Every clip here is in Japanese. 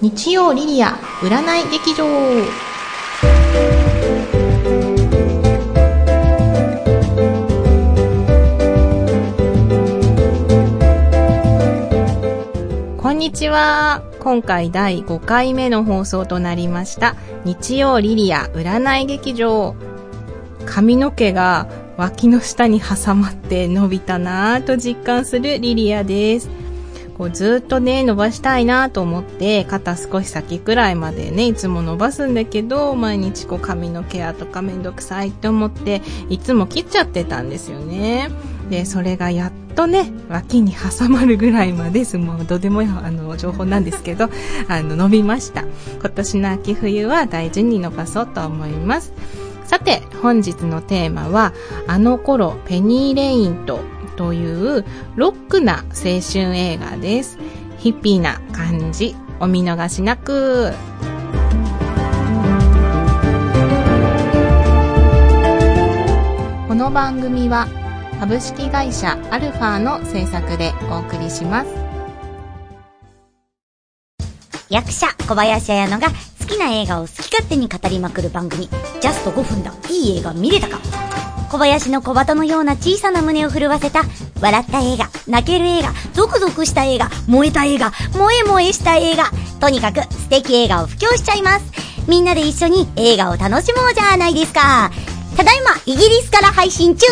日曜リリア占い劇場。こんにちは。今回第5回目の放送となりました日曜リリア占い劇場。髪の毛が脇の下に挟まって伸びたなぁと実感するリリアです。ずっとね伸ばしたいなと思って肩少し先くらいまでねいつも伸ばすんだけど、毎日髪のケアとかめんどくさいと思っていつも切っちゃってたんですよね。でそれがやっとね脇に挟まるぐらいまで、もうどうでもいい情報なんですけど伸びました。今年の秋冬は大事に伸ばそうと思います。さて本日のテーマはあの頃ペニー・レイントというロックな青春映画です。ヒッピーな感じお見逃しなく。この番組は株式会社アルファの制作でお送りします。役者小林彩乃が好きな映画を好き勝手に語りまくる番組、ジャスト5分だいい映画見れたか。小林の小鳩のような小さな胸を震わせた笑った映画、泣ける映画、ゾクゾクした映画、燃えた映画、萌え萌えした映画、とにかく素敵映画を布教しちゃいます。みんなで一緒に映画を楽しもうじゃないですか。ただいまイギリスから配信中。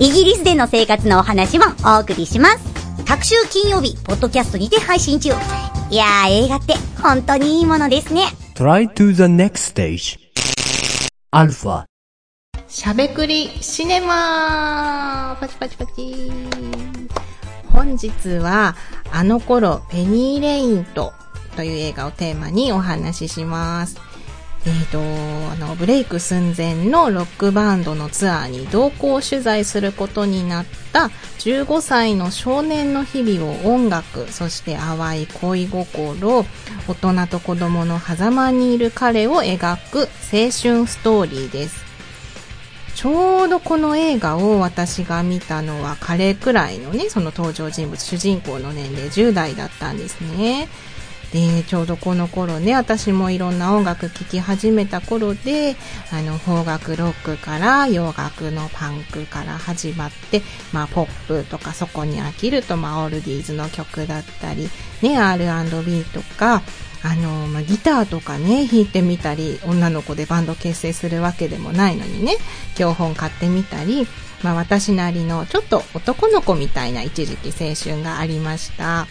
イギリスでの生活のお話もお送りします。各週金曜日ポッドキャストにて配信中。いやー映画って本当にいいものですね。Try to the next stage. アルファしゃべくりシネマ。パチパチパチ。本日はあの頃ペニーレイントという映画をテーマにお話しします。ブレイク寸前のロックバンドのツアーに同行取材することになった15歳の少年の日々を音楽、そして淡い恋心、大人と子供の狭間にいる彼を描く青春ストーリーです。ちょうどこの映画を私が見たのは彼くらいのね、その登場人物、主人公の年齢10代だったんですね。で、ちょうどこの頃ね、私もいろんな音楽聴き始めた頃で、邦楽ロックから洋楽のパンクから始まって、ポップとかそこに飽きると、オールディーズの曲だったり、ね、R&B とか、ギターとかね弾いてみたり、女の子でバンド結成するわけでもないのにね教本買ってみたり、私なりのちょっと男の子みたいな一時期青春がありました。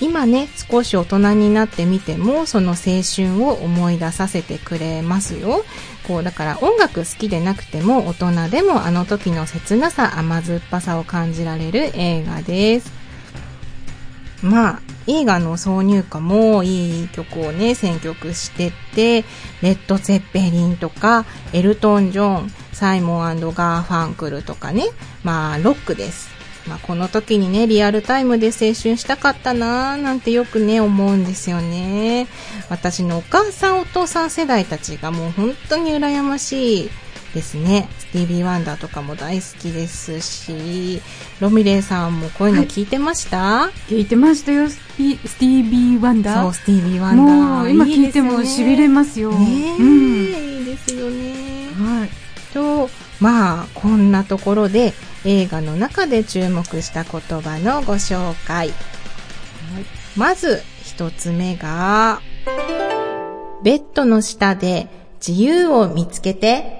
今ね少し大人になってみてもその青春を思い出させてくれますよ。だから音楽好きでなくても大人でもあの時の切なさ、甘酸っぱさを感じられる映画です。映画の挿入歌もいい曲をね選曲してて、レッド・ゼッペリンとかエルトン・ジョン、サイモン&ガーファンクルとかね、ロックです。この時にねリアルタイムで青春したかったなーなんてよくね思うんですよね。私のお母さんお父さん世代たちがもう本当に羨ましいですね。スティービー・ワンダーとかも大好きですし、ロミレイさんもこういうの聞いてました？聞いてましたよ。スティービー・ワンダー。そう、スティービー・ワンダー。もう今聞いても痺れますよ。ねえ、いいですよね。はい。と、こんなところで映画の中で注目した言葉のご紹介。はい、まず一つ目が、ベッドの下で自由を見つけて。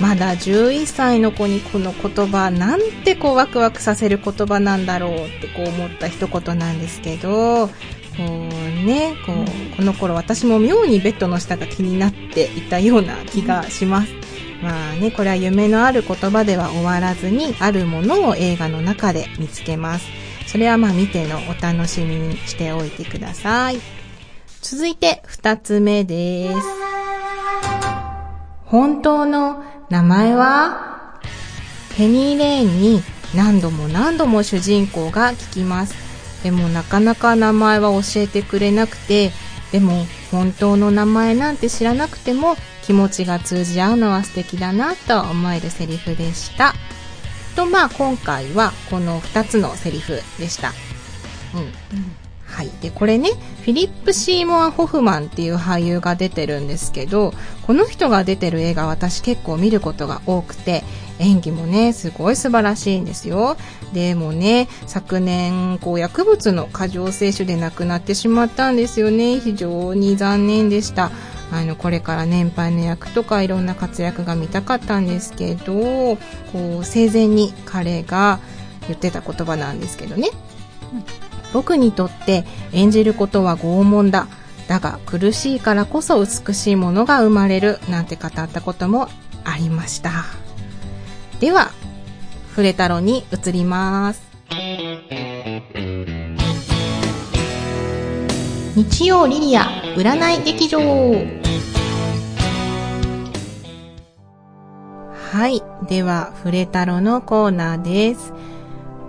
まだ11歳の子にこの言葉なんてワクワクさせる言葉なんだろうって思った一言なんですけど、この頃私も妙にベッドの下が気になっていたような気がします。これは夢のある言葉では終わらずにあるものを映画の中で見つけます。それは見てのお楽しみにしておいてください。続いて2つ目です。本当の名前は？ペニーレインに何度も何度も主人公が聞きます。でもなかなか名前は教えてくれなくて、でも本当の名前なんて知らなくても気持ちが通じ合うのは素敵だなと思えるセリフでしたと、今回はこの2つのセリフでした。はい、でこれねフィリップ・シーモア・ホフマンっていう俳優が出てるんですけど、この人が出てる映画私結構見ることが多くて、演技もねすごい素晴らしいんですよ。でもね昨年こう薬物の過剰摂取で亡くなってしまったんですよね。非常に残念でした。これから年配の役とかいろんな活躍が見たかったんですけど、こう生前に彼が言ってた言葉なんですけどね、僕にとって演じることは拷問だ。だが苦しいからこそ美しいものが生まれるなんて語ったこともありました。では、フレ太郎に移ります。日曜リリア占い劇場。はい、ではフレ太郎のコーナーです。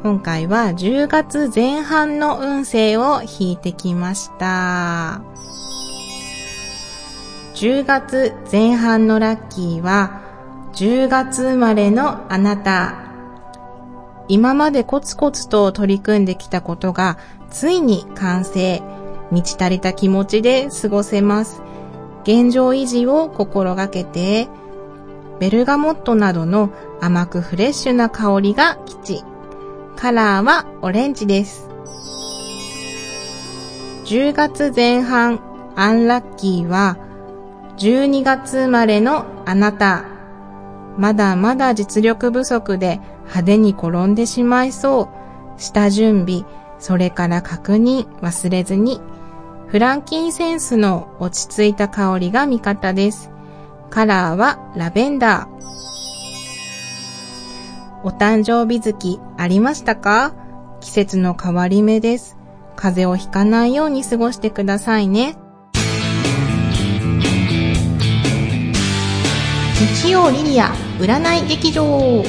今回は10月前半の運勢を引いてきました。10月前半のラッキーは、10月生まれのあなた。今までコツコツと取り組んできたことがついに完成。満ち足りた気持ちで過ごせます。現状維持を心がけて、ベルガモットなどの甘くフレッシュな香りが吉。カラーはオレンジです。10月前半アンラッキーは12月生まれのあなた。まだまだ実力不足で派手に転んでしまいそう。下準備、それから確認忘れずに。フランキンセンスの落ち着いた香りが味方です。カラーはラベンダー。お誕生日月ありましたか？季節の変わり目です。風邪をひかないように過ごしてくださいね。日曜リリア占い劇場。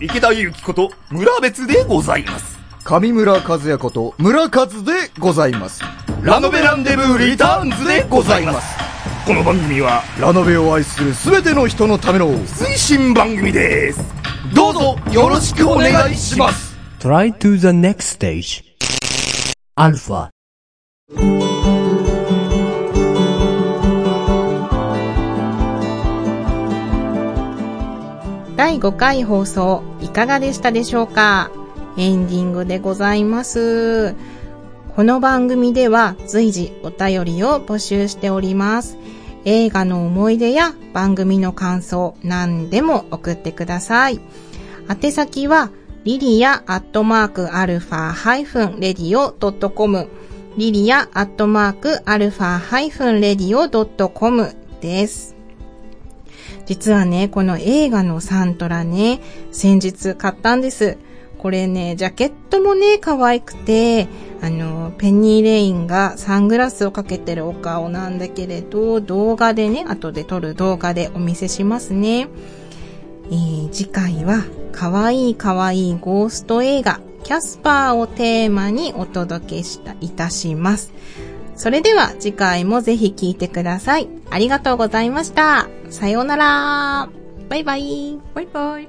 池田ゆきこと村別でございます。上村和也こと村和でございます。ラノベランデブーリターンズでございます。この番組はラノベを愛するすべての人のための推進番組です。どうぞよろしくお願いします。 Try to the next stage アルファ。第5回放送いかがでしたでしょうか。エンディングでございます。この番組では随時お便りを募集しております。映画の思い出や番組の感想、何でも送ってください。宛先はlilia@α-radio.com、lilia@α-radio.com です。実はね、この映画のサントラね、先日買ったんです。これね、ジャケットもね、可愛くて、ペニー・レインがサングラスをかけてるお顔なんだけれど、動画でね、後で撮る動画でお見せしますね。次回は、かわいいかわいいゴースト映画、キャスパーをテーマにお届けいたします。それでは次回もぜひ聞いてください。ありがとうございました。さようなら。バイバイ。バイバイ。